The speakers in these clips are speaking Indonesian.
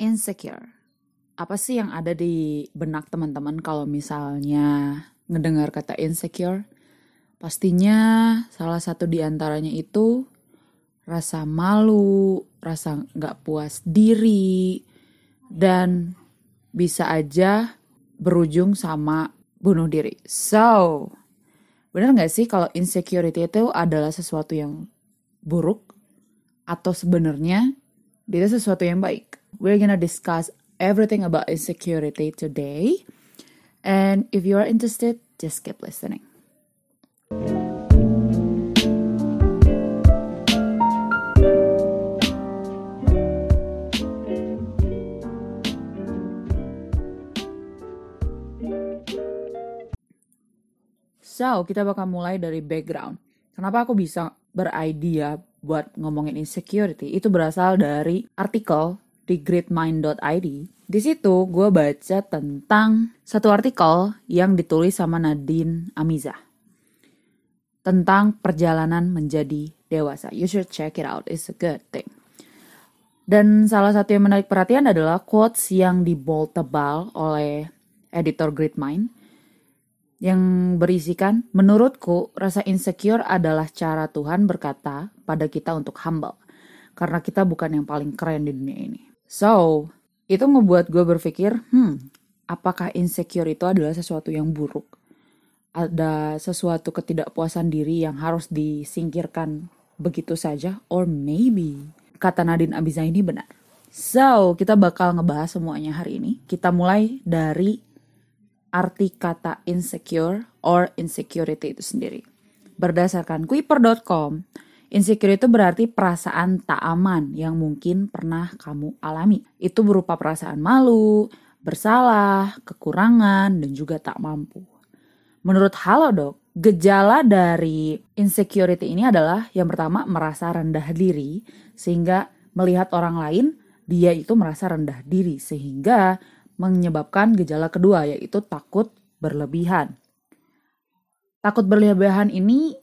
Insecure. Apa sih yang ada di benak teman-teman kalau misalnya ngedengar kata insecure? Pastinya salah satu di antaranya itu rasa malu, rasa nggak puas diri, dan bisa aja berujung sama bunuh diri. So, benar nggak sih kalau insecurity itu adalah sesuatu yang buruk? Atau sebenarnya itu sesuatu yang baik? We're gonna discuss everything about insecurity today. And if you are interested, just keep listening. So, kita bakal mulai dari background. Kenapa aku bisa beridea buat ngomongin insecurity? Itu berasal dari artikel di gridmind.id. Di situ gue baca tentang satu artikel yang ditulis sama Nadine Amizah tentang perjalanan menjadi dewasa. You should check it out, it's a good thing. Dan salah satu yang menarik perhatian adalah quotes yang dibold tebal oleh editor Gridmind yang berisikan, menurutku rasa insecure adalah cara Tuhan berkata pada kita untuk humble, karena kita bukan yang paling keren di dunia ini. So, itu ngebuat gue berpikir, apakah insecure itu adalah sesuatu yang buruk? Ada sesuatu ketidakpuasan diri yang harus disingkirkan begitu saja? Or maybe kata Nadine Amizah ini benar. So, kita bakal ngebahas semuanya hari ini. Kita mulai dari arti kata insecure or insecurity itu sendiri. Berdasarkan Quipper.com, insecure itu berarti perasaan tak aman yang mungkin pernah kamu alami. Itu berupa perasaan malu, bersalah, kekurangan, dan juga tak mampu. Menurut Halodoc, gejala dari insecurity ini adalah yang pertama merasa rendah diri, sehingga melihat orang lain, dia itu merasa rendah diri, sehingga menyebabkan gejala kedua, yaitu takut berlebihan. Takut berlebihan ini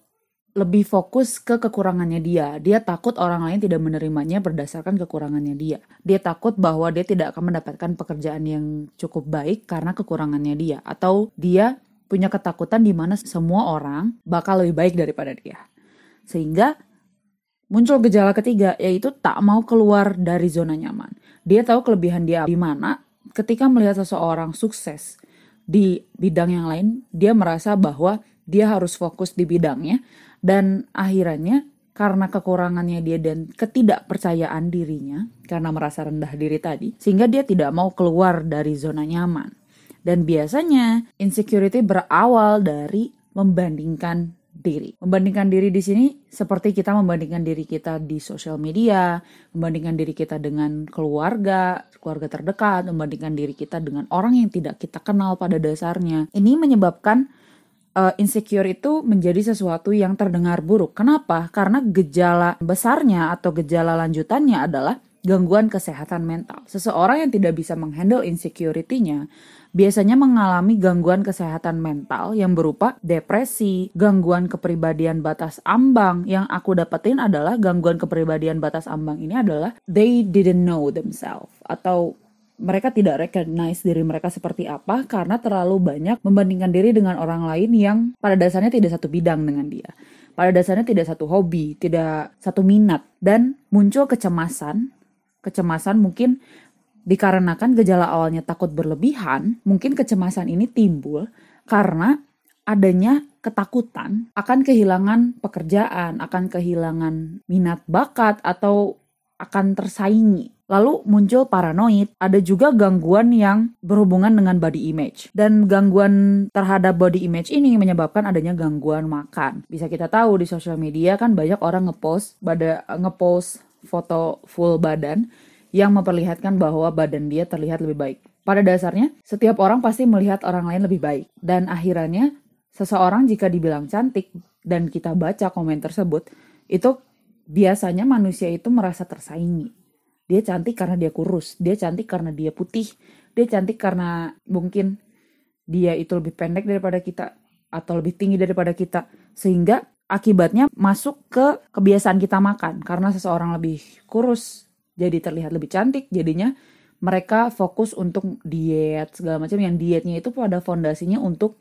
lebih fokus ke kekurangannya dia. Dia takut orang lain tidak menerimanya berdasarkan kekurangannya dia. Dia takut bahwa dia tidak akan mendapatkan pekerjaan yang cukup baik karena kekurangannya dia. Atau dia punya ketakutan di mana semua orang bakal lebih baik daripada dia. Sehingga muncul gejala ketiga, yaitu tak mau keluar dari zona nyaman. Dia tahu kelebihan dia di mana. Ketika melihat seseorang sukses di bidang yang lain, dia merasa bahwa dia harus fokus di bidangnya, dan akhirnya karena kekurangannya dia dan ketidakpercayaan dirinya, karena merasa rendah diri tadi, sehingga dia tidak mau keluar dari zona nyaman. Dan biasanya insecurity berawal dari membandingkan diri. Membandingkan diri di sini seperti kita membandingkan diri kita di sosial media, membandingkan diri kita dengan keluarga terdekat, membandingkan diri kita dengan orang yang tidak kita kenal pada dasarnya. Ini menyebabkan insecure itu menjadi sesuatu yang terdengar buruk. Kenapa? Karena gejala besarnya atau gejala lanjutannya adalah gangguan kesehatan mental. Seseorang yang tidak bisa menghandle insecurity-nya biasanya mengalami gangguan kesehatan mental yang berupa depresi, gangguan kepribadian batas ambang. Yang aku dapetin adalah gangguan kepribadian batas ambang ini adalah they didn't know themselves, atau mereka tidak recognize diri mereka seperti apa karena terlalu banyak membandingkan diri dengan orang lain yang pada dasarnya tidak satu bidang dengan dia. Pada dasarnya tidak satu hobi, tidak satu minat. Dan muncul kecemasan. Kecemasan mungkin dikarenakan gejala awalnya takut berlebihan, mungkin kecemasan ini timbul karena adanya ketakutan akan kehilangan pekerjaan, akan kehilangan minat bakat, atau akan tersaingi. Lalu muncul paranoid, ada juga gangguan yang berhubungan dengan body image. Dan gangguan terhadap body image ini menyebabkan adanya gangguan makan. Bisa kita tahu di sosial media kan banyak orang ngepost foto full badan yang memperlihatkan bahwa badan dia terlihat lebih baik. Pada dasarnya, setiap orang pasti melihat orang lain lebih baik. Dan akhirnya, seseorang jika dibilang cantik dan kita baca komen tersebut, itu biasanya manusia itu merasa tersaingi. Dia cantik karena dia kurus, dia cantik karena dia putih, dia cantik karena mungkin dia itu lebih pendek daripada kita atau lebih tinggi daripada kita. Sehingga akibatnya masuk ke kebiasaan kita makan. Karena seseorang lebih kurus jadi terlihat lebih cantik, jadinya mereka fokus untuk diet segala macam, yang dietnya itu pada fondasinya untuk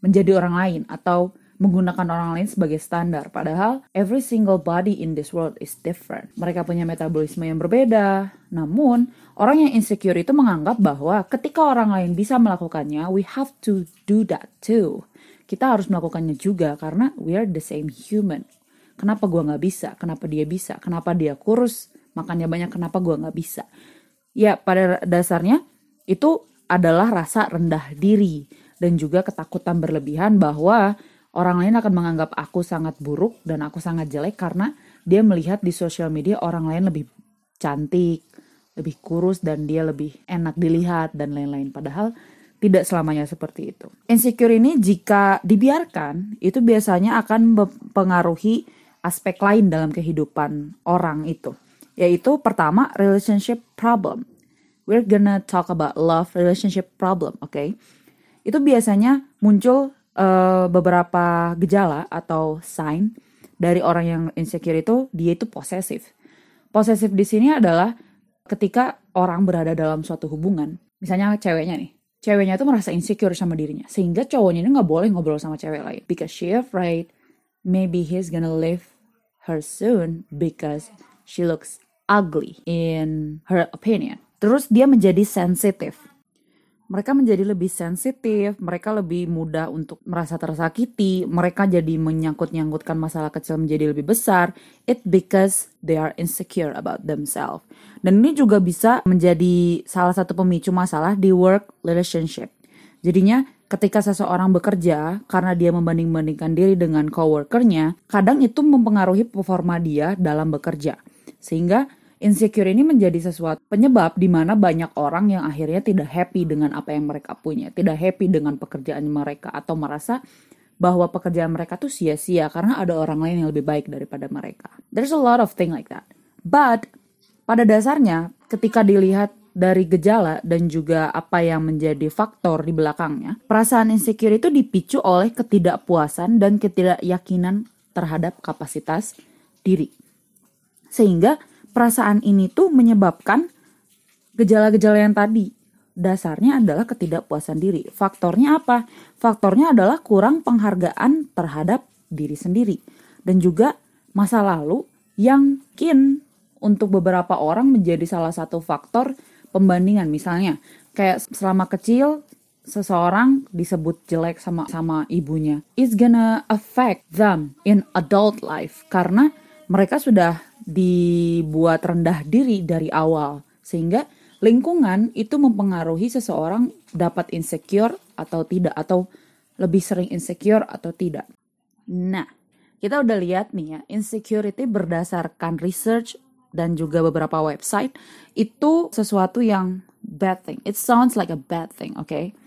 menjadi orang lain atau menggunakan orang lain sebagai standar. Padahal every single body in this world is different. Mereka punya metabolisme yang berbeda. Namun, orang yang insecure itu menganggap bahwa ketika orang lain bisa melakukannya, we have to do that too. Kita harus melakukannya juga karena we are the same human. Kenapa gua nggak bisa? Kenapa dia bisa? Kenapa dia kurus? Makannya banyak, kenapa gua nggak bisa? Ya, pada dasarnya itu adalah rasa rendah diri dan juga ketakutan berlebihan bahwa orang lain akan menganggap aku sangat buruk dan aku sangat jelek karena dia melihat di sosial media orang lain lebih cantik, lebih kurus, dan dia lebih enak dilihat, dan lain-lain. Padahal tidak selamanya seperti itu. Insecure ini jika dibiarkan, itu biasanya akan mempengaruhi aspek lain dalam kehidupan orang itu. Yaitu pertama, relationship problem. We're gonna talk about love relationship problem, okay? Itu biasanya muncul beberapa gejala atau sign dari orang yang insecure itu, dia itu posesif. Posesif di sini adalah ketika orang berada dalam suatu hubungan, misalnya ceweknya nih, ceweknya itu merasa insecure sama dirinya, sehingga cowoknya ini nggak boleh ngobrol sama cewek lain because she afraid maybe he's gonna leave her soon because she looks ugly in her opinion. Terus dia menjadi sensitif. Mereka menjadi lebih sensitif, mereka lebih mudah untuk merasa tersakiti, mereka jadi menyangkut-nyangkutkan masalah kecil menjadi lebih besar. It's because they are insecure about themselves. Dan ini juga bisa menjadi salah satu pemicu masalah di work relationship. Jadinya ketika seseorang bekerja karena dia membanding-bandingkan diri dengan coworkernya, kadang itu mempengaruhi performa dia dalam bekerja. Sehingga insecure ini menjadi sesuatu penyebab di mana banyak orang yang akhirnya tidak happy dengan apa yang mereka punya, tidak happy dengan pekerjaan mereka, atau merasa bahwa pekerjaan mereka tuh sia-sia karena ada orang lain yang lebih baik daripada mereka. There's a lot of thing like that. But pada dasarnya ketika dilihat dari gejala dan juga apa yang menjadi faktor di belakangnya, perasaan insecure itu dipicu oleh ketidakpuasan dan ketidakyakinan terhadap kapasitas diri. Sehingga perasaan ini tuh menyebabkan gejala-gejala yang tadi. Dasarnya adalah ketidakpuasan diri. Faktornya apa? Faktornya adalah kurang penghargaan terhadap diri sendiri. Dan juga masa lalu yang mungkin untuk beberapa orang menjadi salah satu faktor pembandingan. Misalnya kayak selama kecil seseorang disebut jelek sama ibunya. It's gonna affect them in adult life. Karena mereka sudah dibuat rendah diri dari awal, sehingga lingkungan itu mempengaruhi seseorang dapat insecure atau tidak, atau lebih sering insecure atau tidak. Nah, kita udah lihat nih ya, insecurity berdasarkan research dan juga beberapa website itu sesuatu yang bad thing. It sounds like a bad thing, okay?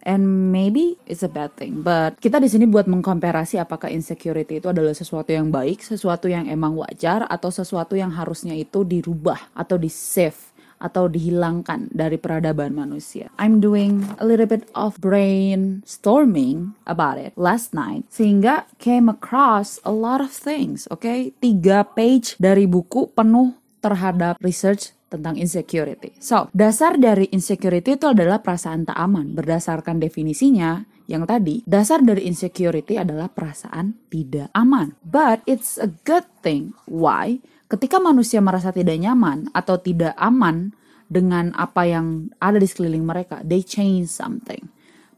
And maybe it's a bad thing, but kita di sini buat mengkomparasi apakah insecurity itu adalah sesuatu yang baik, sesuatu yang emang wajar, atau sesuatu yang harusnya itu dirubah atau di-save atau dihilangkan dari peradaban manusia. I'm doing a little bit of brainstorming about it last night, sehingga came across a lot of things, okay? 3 page dari buku penuh terhadap research tentang insecurity. So, dasar dari insecurity itu adalah perasaan tak aman. Berdasarkan definisinya yang tadi, dasar dari insecurity adalah perasaan tidak aman. But it's a good thing. Why? Ketika manusia merasa tidak nyaman atau tidak aman dengan apa yang ada di sekeliling mereka, they change something.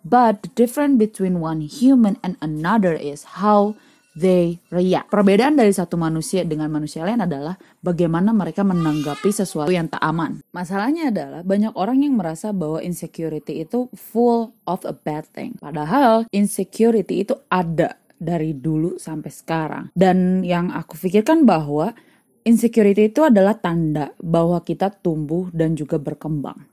But the difference between one human and another is how they react. Perbedaan dari satu manusia dengan manusia lain adalah bagaimana mereka menanggapi sesuatu yang tak aman. Masalahnya adalah banyak orang yang merasa bahwa insecurity itu full of a bad thing. Padahal insecurity itu ada dari dulu sampai sekarang. Dan yang aku pikirkan bahwa insecurity itu adalah tanda bahwa kita tumbuh dan juga berkembang.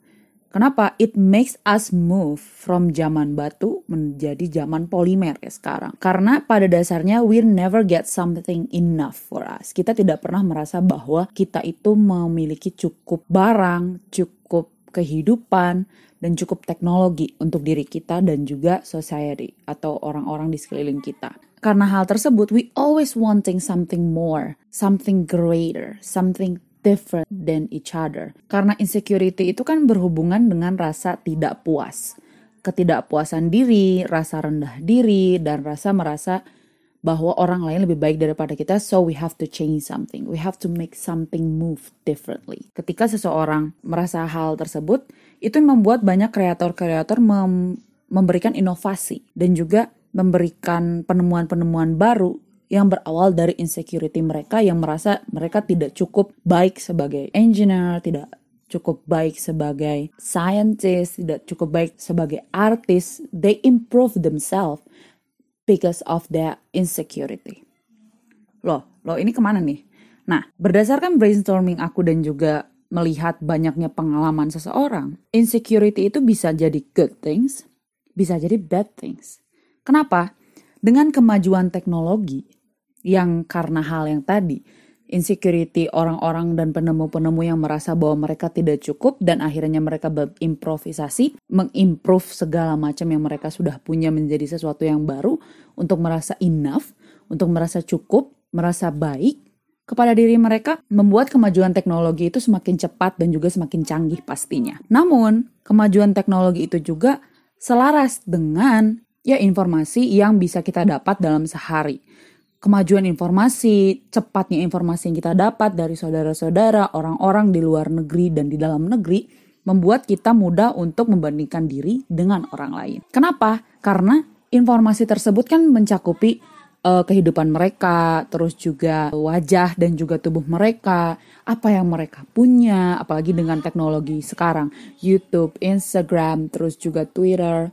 Kenapa? It makes us move from zaman batu menjadi zaman polimer ya sekarang. Karena pada dasarnya we never get something enough for us. Kita tidak pernah merasa bahwa kita itu memiliki cukup barang, cukup kehidupan, dan cukup teknologi untuk diri kita dan juga society atau orang-orang di sekeliling kita. Karena hal tersebut, we always wanting something more, something greater, something different than each other. Karena insecurity itu kan berhubungan dengan rasa tidak puas. Ketidakpuasan diri, rasa rendah diri, dan rasa merasa bahwa orang lain lebih baik daripada kita, so we have to change something. We have to make something move differently. Ketika seseorang merasa hal tersebut, itu membuat banyak kreator-kreator memberikan inovasi dan juga memberikan penemuan-penemuan baru yang berawal dari insecurity mereka yang merasa mereka tidak cukup baik sebagai engineer, tidak cukup baik sebagai scientist, tidak cukup baik sebagai artist. They improve themselves because of their insecurity. Loh ini kemana nih? Nah, berdasarkan brainstorming aku dan juga melihat banyaknya pengalaman seseorang, insecurity itu bisa jadi good things, bisa jadi bad things. Kenapa? Dengan kemajuan teknologi yang karena hal yang tadi, insecurity orang-orang dan penemu-penemu yang merasa bahwa mereka tidak cukup dan akhirnya mereka berimprovisasi, mengimprove segala macam yang mereka sudah punya menjadi sesuatu yang baru untuk merasa enough, untuk merasa cukup, merasa baik kepada diri mereka, membuat kemajuan teknologi itu semakin cepat dan juga semakin canggih pastinya. Namun, kemajuan teknologi itu juga selaras dengan informaasi yang bisa kita dapat dalam sehari. Kemajuan informasi, cepatnya informasi yang kita dapat dari saudara-saudara, orang-orang di luar negeri dan di dalam negeri, membuat kita mudah untuk membandingkan diri dengan orang lain. Kenapa? Karena informasi tersebut kan mencakupi kehidupan mereka, terus juga wajah dan juga tubuh mereka, apa yang mereka punya, apalagi dengan teknologi sekarang, YouTube, Instagram, terus juga Twitter,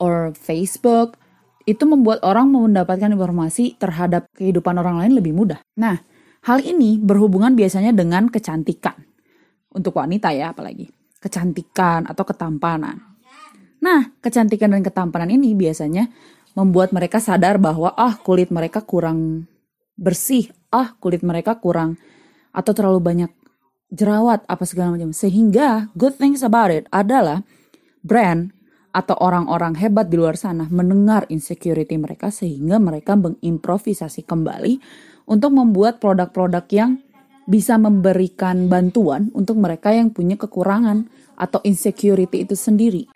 or Facebook, itu membuat orang mendapatkan informasi terhadap kehidupan orang lain lebih mudah. Nah, hal ini berhubungan biasanya dengan kecantikan, untuk wanita ya apalagi, kecantikan atau ketampanan. Nah, kecantikan dan ketampanan ini biasanya membuat mereka sadar bahwa kulit mereka kurang bersih, kulit mereka kurang atau terlalu banyak jerawat apa segala macam. Sehingga good things about it adalah brand atau orang-orang hebat di luar sana mendengar insecurity mereka sehingga mereka mengimprovisasi kembali untuk membuat produk-produk yang bisa memberikan bantuan untuk mereka yang punya kekurangan atau insecurity itu sendiri.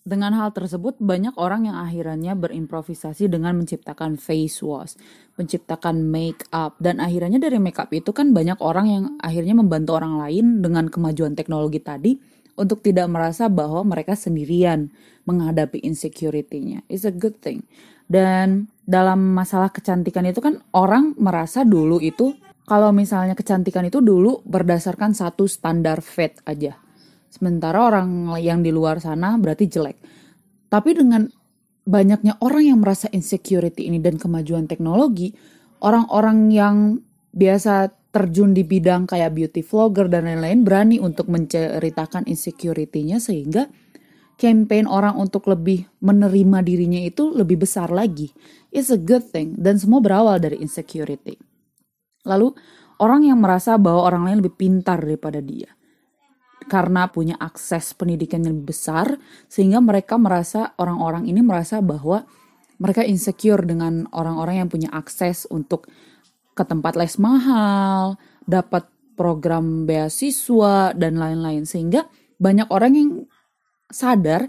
Dengan hal tersebut, banyak orang yang akhirnya berimprovisasi dengan menciptakan face wash, menciptakan make up, dan akhirnya dari make up itu kan banyak orang yang akhirnya membantu orang lain dengan kemajuan teknologi tadi untuk tidak merasa bahwa mereka sendirian menghadapi insecurity-nya. It's a good thing. Dan dalam masalah kecantikan itu kan orang merasa dulu itu, kalau misalnya kecantikan itu dulu berdasarkan satu standar fit aja. Sementara orang yang di luar sana berarti jelek. Tapi dengan banyaknya orang yang merasa insecurity ini dan kemajuan teknologi, orang-orang yang biasa terjun di bidang kayak beauty vlogger dan lain-lain berani untuk menceritakan insecurity-nya sehingga campaign orang untuk lebih menerima dirinya itu lebih besar lagi. It's a good thing dan semua berawal dari insecurity. Lalu orang yang merasa bahwa orang lain lebih pintar daripada dia, karena punya akses pendidikan yang lebih besar sehingga mereka merasa, orang-orang ini merasa bahwa mereka insecure dengan orang-orang yang punya akses untuk ke tempat les mahal, dapat program beasiswa dan lain-lain, sehingga banyak orang yang sadar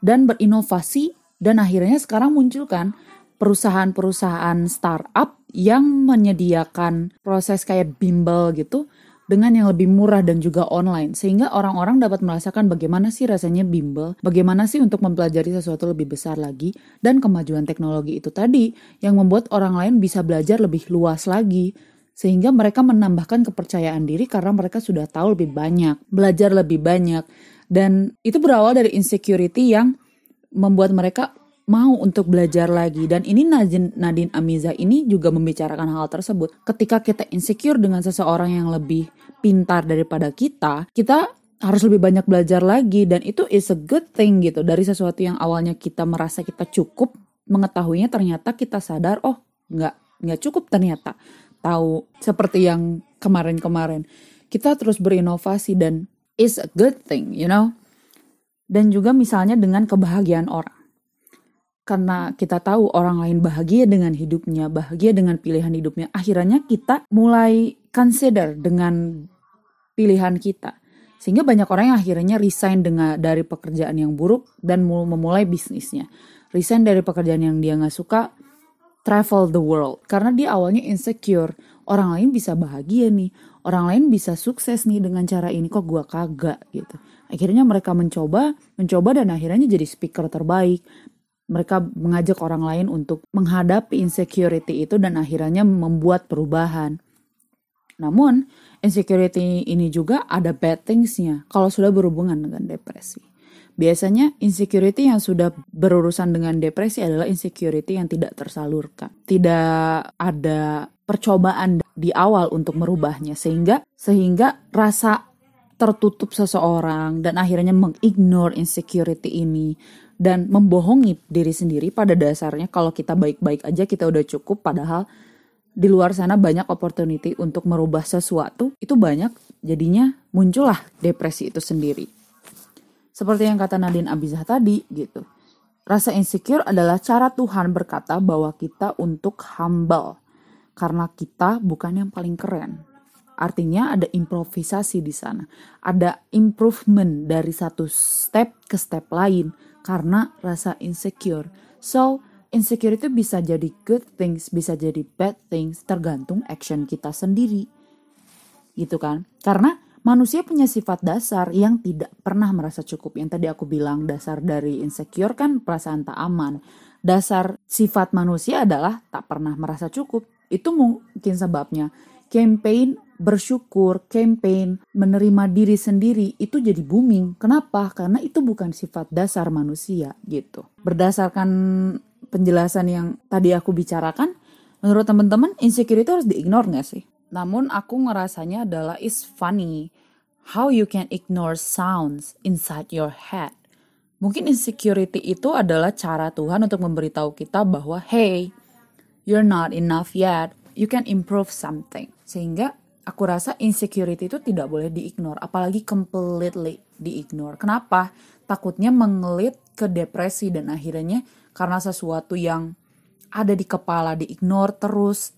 dan berinovasi dan akhirnya sekarang munculkan perusahaan-perusahaan startup yang menyediakan proses kayak bimbel gitu dengan yang lebih murah dan juga online. Sehingga orang-orang dapat merasakan bagaimana sih rasanya bimbel, bagaimana sih untuk mempelajari sesuatu lebih besar lagi. Dan kemajuan teknologi itu tadi yang membuat orang lain bisa belajar lebih luas lagi. Sehingga mereka menambahkan kepercayaan diri karena mereka sudah tahu lebih banyak, belajar lebih banyak. Dan itu berawal dari insecurity yang membuat mereka mau untuk belajar lagi. Dan ini Nadine Amizah ini juga membicarakan hal tersebut. Ketika kita insecure dengan seseorang yang lebih pintar daripada kita harus lebih banyak belajar lagi. Dan itu is a good thing gitu. Dari sesuatu yang awalnya kita merasa kita cukup mengetahuinya, ternyata kita sadar nggak cukup ternyata. Tahu seperti yang kemarin-kemarin. Kita terus berinovasi dan is a good thing, you know. Dan juga misalnya dengan kebahagiaan orang. Karena kita tahu orang lain bahagia dengan hidupnya, bahagia dengan pilihan hidupnya, akhirnya kita mulai consider dengan pilihan kita. Sehingga banyak orang yang akhirnya resign dari pekerjaan yang buruk dan memulai bisnisnya. Resign dari pekerjaan yang dia gak suka, travel the world. Karena dia awalnya insecure. Orang lain bisa bahagia nih. Orang lain bisa sukses nih dengan cara ini. Kok gue kagak gitu. Akhirnya mereka mencoba dan akhirnya jadi speaker terbaik. Mereka mengajak orang lain untuk menghadapi insecurity itu dan akhirnya membuat perubahan. Namun, insecurity ini juga ada bad things-nya kalau sudah berhubungan dengan depresi. Biasanya insecurity yang sudah berurusan dengan depresi adalah insecurity yang tidak tersalurkan. Tidak ada percobaan di awal untuk merubahnya sehingga rasa tertutup seseorang dan akhirnya mengignore insecurity ini dan membohongi diri sendiri. Pada dasarnya kalau kita baik-baik aja kita udah cukup, padahal di luar sana banyak opportunity untuk merubah sesuatu itu banyak, jadinya muncullah depresi itu sendiri. Seperti yang kata Nadine Amizah tadi gitu. Rasa insecure adalah cara Tuhan berkata bahwa kita untuk humble. Karena kita bukan yang paling keren. Artinya ada improvisasi di sana. Ada improvement dari satu step ke step lain. Karena rasa insecure. So, insecure itu bisa jadi good things, bisa jadi bad things. Tergantung action kita sendiri. Gitu kan. Karena manusia punya sifat dasar yang tidak pernah merasa cukup. Yang tadi aku bilang dasar dari insecure kan perasaan tak aman. Dasar sifat manusia adalah tak pernah merasa cukup. Itu mungkin sebabnya campaign bersyukur, campaign menerima diri sendiri itu jadi booming. Kenapa? Karena itu bukan sifat dasar manusia gitu. Berdasarkan penjelasan yang tadi aku bicarakan, menurut teman-teman insecure itu harus diignore nggak sih? Namun aku ngerasanya adalah it's funny how you can ignore sounds inside your head. Mungkin insecurity itu adalah cara Tuhan untuk memberitahu kita bahwa hey, you're not enough yet. You can improve something. Sehingga aku rasa insecurity itu tidak boleh diignore. Apalagi completely diignore. Kenapa? Takutnya mengelit ke depresi. Dan akhirnya karena sesuatu yang ada di kepala diignore terus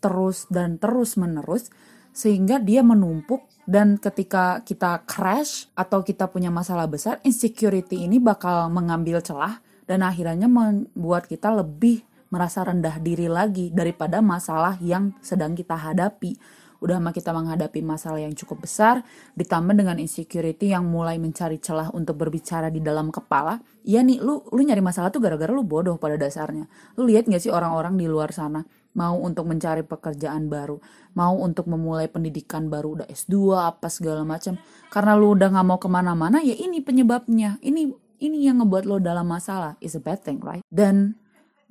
dan terus menerus. Sehingga dia menumpuk. Dan ketika kita crash atau kita punya masalah besar, insecurity ini bakal mengambil celah. Dan akhirnya membuat kita lebih merasa rendah diri lagi daripada masalah yang sedang kita hadapi. Udah mah kita menghadapi masalah yang cukup besar, ditambah dengan insecurity yang mulai mencari celah untuk berbicara di dalam kepala. Ya nih, lu nyari masalah tuh gara-gara lu bodoh pada dasarnya. Lu lihat gak sih orang-orang di luar sana mau untuk mencari pekerjaan baru, mau untuk memulai pendidikan baru, udah S2 apa segala macam. Karena lu udah gak mau kemana-mana, ya ini penyebabnya. Ini yang ngebuat lu dalam masalah. It's a bad thing, right? Dan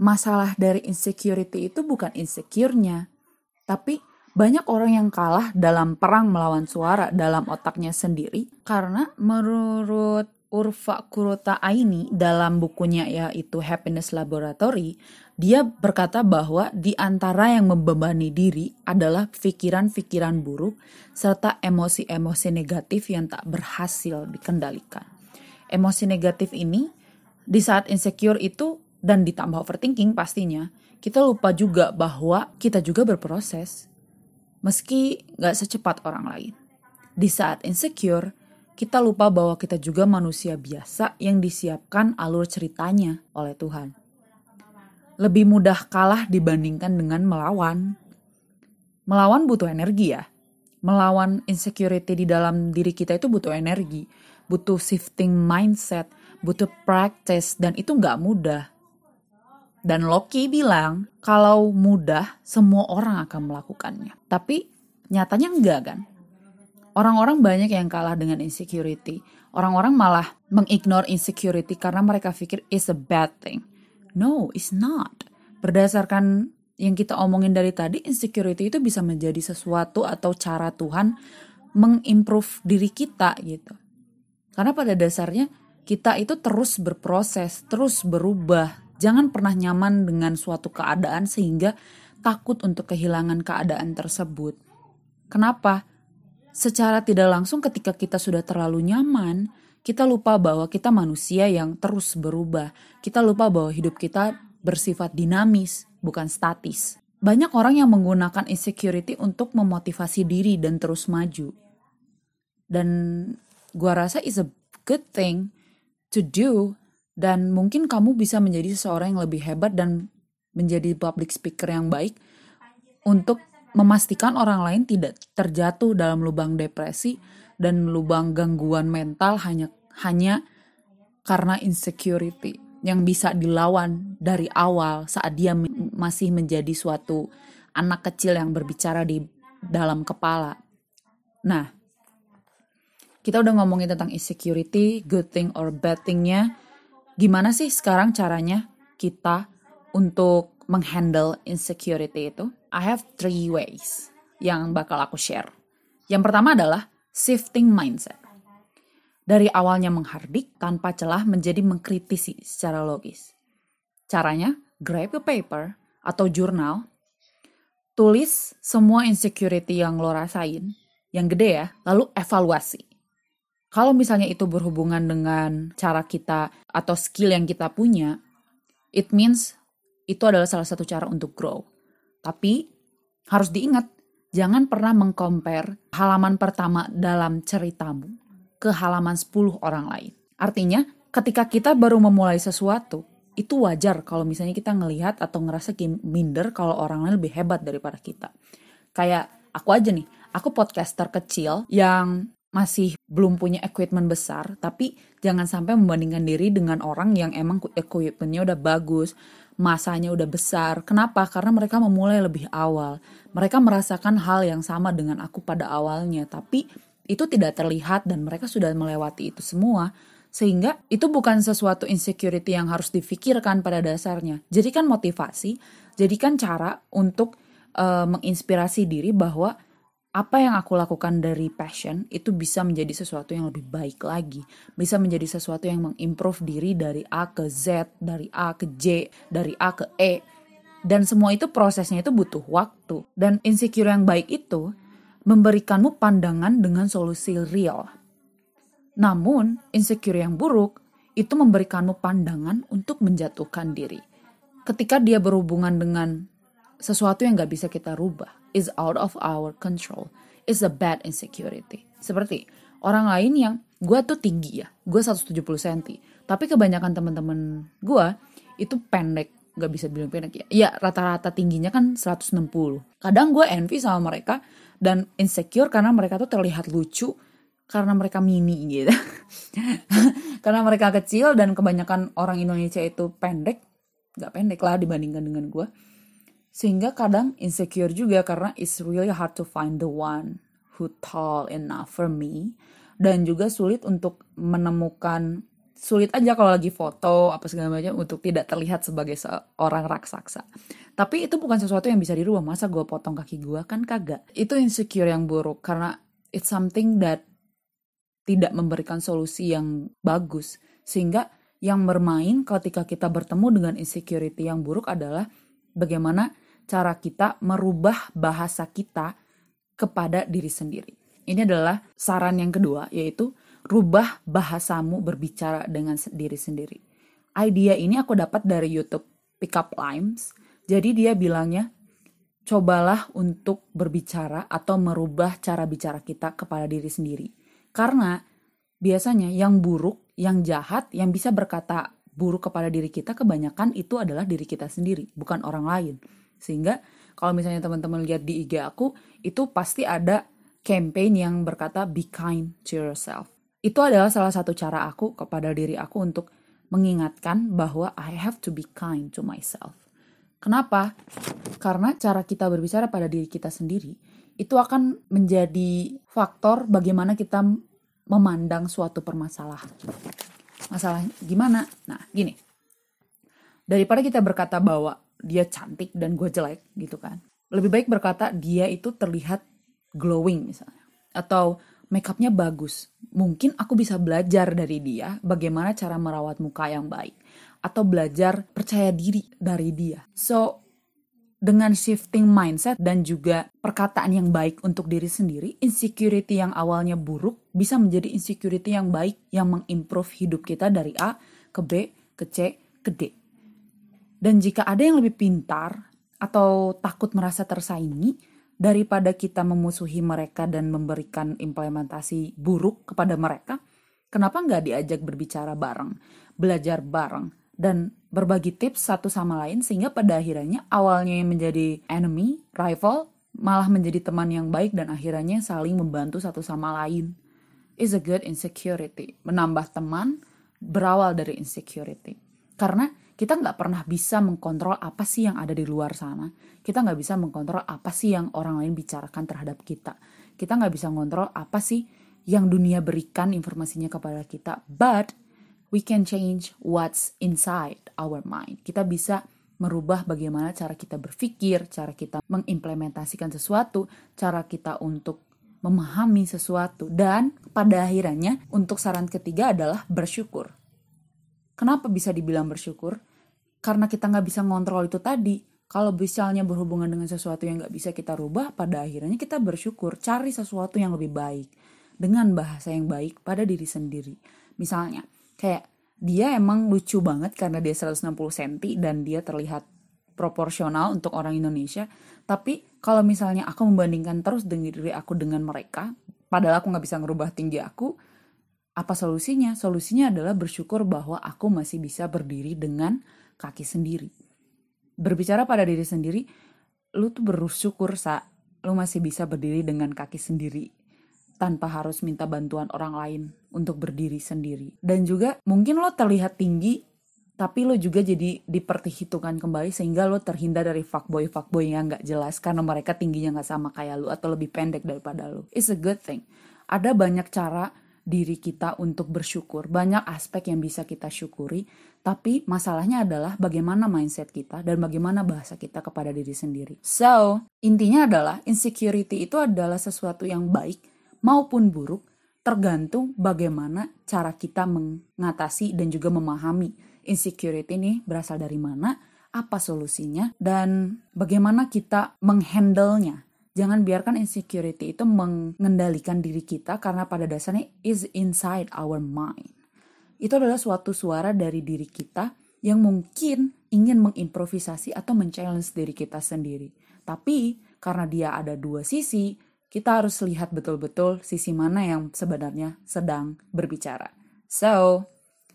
masalah dari insecurity itu bukan insecure-nya. Tapi banyak orang yang kalah dalam perang melawan suara dalam otaknya sendiri. Karena menurut Urfa Kuruta Aini dalam bukunya yaitu Happiness Laboratory. Dia berkata bahwa di antara yang membebani diri adalah pikiran-pikiran buruk. Serta emosi-emosi negatif yang tak berhasil dikendalikan. Emosi negatif ini di saat insecure itu. Dan ditambah overthinking pastinya, kita lupa juga bahwa kita juga berproses. Meski gak secepat orang lain. Di saat insecure, kita lupa bahwa kita juga manusia biasa yang disiapkan alur ceritanya oleh Tuhan. Lebih mudah kalah dibandingkan dengan melawan. Melawan butuh energi ya. Melawan insecurity di dalam diri kita itu butuh energi. Butuh shifting mindset, butuh practice, dan itu gak mudah. Dan Loki bilang kalau mudah semua orang akan melakukannya. Tapi nyatanya enggak kan. Orang-orang banyak yang kalah dengan insecurity. Orang-orang malah mengignore insecurity karena mereka pikir it's a bad thing. No, it's not. Berdasarkan yang kita omongin dari tadi, insecurity itu bisa menjadi sesuatu atau cara Tuhan mengimprove diri kita gitu. Karena pada dasarnya kita itu terus berproses, terus berubah. Jangan pernah nyaman dengan suatu keadaan sehingga takut untuk kehilangan keadaan tersebut. Kenapa? Secara tidak langsung ketika kita sudah terlalu nyaman, kita lupa bahwa kita manusia yang terus berubah. Kita lupa bahwa hidup kita bersifat dinamis, bukan statis. Banyak orang yang menggunakan insecurity untuk memotivasi diri dan terus maju. Dan gua rasa is a good thing to do, dan mungkin kamu bisa menjadi seseorang yang lebih hebat dan menjadi public speaker yang baik untuk memastikan orang lain tidak terjatuh dalam lubang depresi dan lubang gangguan mental hanya karena insecurity yang bisa dilawan dari awal saat dia masih menjadi suatu anak kecil yang berbicara di dalam kepala. Nah, kita udah ngomongin tentang insecurity, good thing or bad thing-nya. Gimana sih sekarang caranya kita untuk menghandle insecurity itu? I have 3 ways yang bakal aku share. Yang pertama adalah shifting mindset. Dari awalnya menghardik tanpa celah menjadi mengkritisi secara logis. Caranya, grab a paper atau jurnal. Tulis semua insecurity yang lo rasain, yang gede ya, lalu evaluasi. Kalau misalnya itu berhubungan dengan cara kita atau skill yang kita punya, it means itu adalah salah satu cara untuk grow. Tapi harus diingat, jangan pernah mengcompare halaman pertama dalam ceritamu ke halaman 10 orang lain. Artinya, ketika kita baru memulai sesuatu, itu wajar kalau misalnya kita ngelihat atau ngerasa minder kalau orang lain lebih hebat daripada kita. Kayak aku aja nih, aku podcaster kecil yang masih belum punya equipment besar, tapi jangan sampai membandingkan diri dengan orang yang emang equipmentnya udah bagus, masanya udah besar. Kenapa? Karena mereka memulai lebih awal. Mereka merasakan hal yang sama dengan aku pada awalnya, tapi itu tidak terlihat dan mereka sudah melewati itu semua, sehingga itu bukan sesuatu insecurity yang harus difikirkan pada dasarnya. Jadikan motivasi, jadikan cara untuk menginspirasi diri bahwa apa yang aku lakukan dari passion itu bisa menjadi sesuatu yang lebih baik lagi, bisa menjadi sesuatu yang mengimprove diri dari A ke Z, dari A ke J, dari A ke E, dan semua itu prosesnya itu butuh waktu. Dan insecure yang baik itu memberikanmu pandangan dengan solusi real. Namun, insecure yang buruk itu memberikanmu pandangan untuk menjatuhkan diri. Ketika dia berhubungan dengan sesuatu yang gak bisa kita rubah, is out of our control, is a bad insecurity. Seperti orang lain yang, gue tuh tinggi ya, gue 170 cm, tapi kebanyakan teman-teman gue itu pendek. Gak bisa bilang pendek ya, rata-rata tingginya kan 160. Kadang gue envy sama mereka dan insecure karena mereka tuh terlihat lucu karena mereka mini gitu. Karena mereka kecil dan kebanyakan orang Indonesia itu pendek, gak pendek lah dibandingkan dengan gue. Sehingga kadang insecure juga karena it's really hard to find the one who tall enough for me. Dan juga sulit untuk menemukan, sulit aja kalau lagi foto apa segala macam untuk tidak terlihat sebagai seorang raksasa. Tapi itu bukan sesuatu yang bisa dirubah. Masa gue potong kaki gue, kan kagak. Itu insecure yang buruk karena it's something that tidak memberikan solusi yang bagus. Sehingga yang bermain ketika kita bertemu dengan insecurity yang buruk adalah bagaimana cara kita merubah bahasa kita kepada diri sendiri. Ini adalah saran yang kedua, yaitu rubah bahasamu berbicara dengan diri sendiri. Idea ini aku dapat dari YouTube Pick Up Limes. Jadi dia bilangnya, cobalah untuk berbicara atau merubah cara bicara kita kepada diri sendiri. Karena biasanya yang buruk, yang jahat, yang bisa berkata buruk kepada diri kita kebanyakan itu adalah diri kita sendiri, bukan orang lain. Sehingga kalau misalnya teman-teman lihat di IG aku, itu pasti ada campaign yang berkata be kind to yourself. Itu adalah salah satu cara aku kepada diri aku untuk mengingatkan bahwa I have to be kind to myself. Kenapa? Karena cara kita berbicara pada diri kita sendiri, itu akan menjadi faktor bagaimana kita memandang suatu permasalahan. Masalah gimana? Nah, gini. Daripada kita berkata bahwa dia cantik dan gue jelek gitu kan. Lebih baik berkata dia itu terlihat glowing misalnya. Atau makeupnya bagus, mungkin aku bisa belajar dari dia bagaimana cara merawat muka yang baik. Atau belajar percaya diri dari dia. So, dengan shifting mindset dan juga perkataan yang baik untuk diri sendiri, insecurity yang awalnya buruk bisa menjadi insecurity yang baik yang mengimprove hidup kita dari A ke B ke C ke D. Dan jika ada yang lebih pintar atau takut merasa tersaingi, daripada kita memusuhi mereka dan memberikan implementasi buruk kepada mereka, kenapa nggak diajak berbicara bareng, belajar bareng, dan berbagi tips satu sama lain sehingga pada akhirnya awalnya yang menjadi enemy, rival, malah menjadi teman yang baik dan akhirnya saling membantu satu sama lain. It's a good insecurity. Menambah teman berawal dari insecurity. Karena kita nggak pernah bisa mengkontrol apa sih yang ada di luar sana. Kita nggak bisa mengkontrol apa sih yang orang lain bicarakan terhadap kita. Kita nggak bisa mengontrol apa sih yang dunia berikan informasinya kepada kita. But we can change what's inside our mind. Kita bisa merubah bagaimana cara kita berpikir, cara kita mengimplementasikan sesuatu, cara kita untuk memahami sesuatu. Dan pada akhirnya untuk saran ketiga adalah bersyukur. Kenapa bisa dibilang bersyukur? Karena kita nggak bisa ngontrol itu tadi. Kalau misalnya berhubungan dengan sesuatu yang nggak bisa kita rubah, pada akhirnya kita bersyukur. Cari sesuatu yang lebih baik. Dengan bahasa yang baik pada diri sendiri. Misalnya, kayak dia emang lucu banget karena dia 160 cm dan dia terlihat proporsional untuk orang Indonesia. Tapi kalau misalnya aku membandingkan terus dengan diri aku dengan mereka, padahal aku nggak bisa ngerubah tinggi aku, apa solusinya? Solusinya adalah bersyukur bahwa aku masih bisa berdiri dengan kaki sendiri. Berbicara pada diri sendiri, lu tuh bersyukur, Sa. Lu masih bisa berdiri dengan kaki sendiri tanpa harus minta bantuan orang lain untuk berdiri sendiri. Dan juga mungkin lo terlihat tinggi, tapi lo juga jadi diperhitungkan kembali sehingga lo terhindar dari fuckboy-fuckboy yang gak jelas karena mereka tingginya gak sama kayak lo atau lebih pendek daripada lo. It's a good thing. Ada banyak cara diri kita untuk bersyukur, banyak aspek yang bisa kita syukuri, tapi masalahnya adalah bagaimana mindset kita dan bagaimana bahasa kita kepada diri sendiri. So, intinya adalah insecurity itu adalah sesuatu yang baik maupun buruk, tergantung bagaimana cara kita mengatasi dan juga memahami insecurity ini berasal dari mana, apa solusinya, dan bagaimana kita menghandle-nya. Jangan biarkan insecurity itu mengendalikan diri kita karena pada dasarnya is inside our mind. Itu adalah suatu suara dari diri kita yang mungkin ingin mengimprovisasi atau men-challenge diri kita sendiri. Tapi karena dia ada dua sisi, kita harus lihat betul-betul sisi mana yang sebenarnya sedang berbicara. So,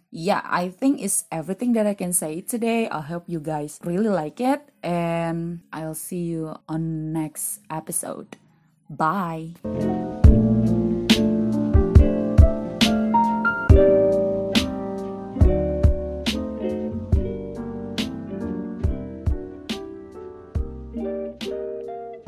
yeah, I think it's everything that I can say today. I hope you guys really like it. And I'll see you on next episode. Bye!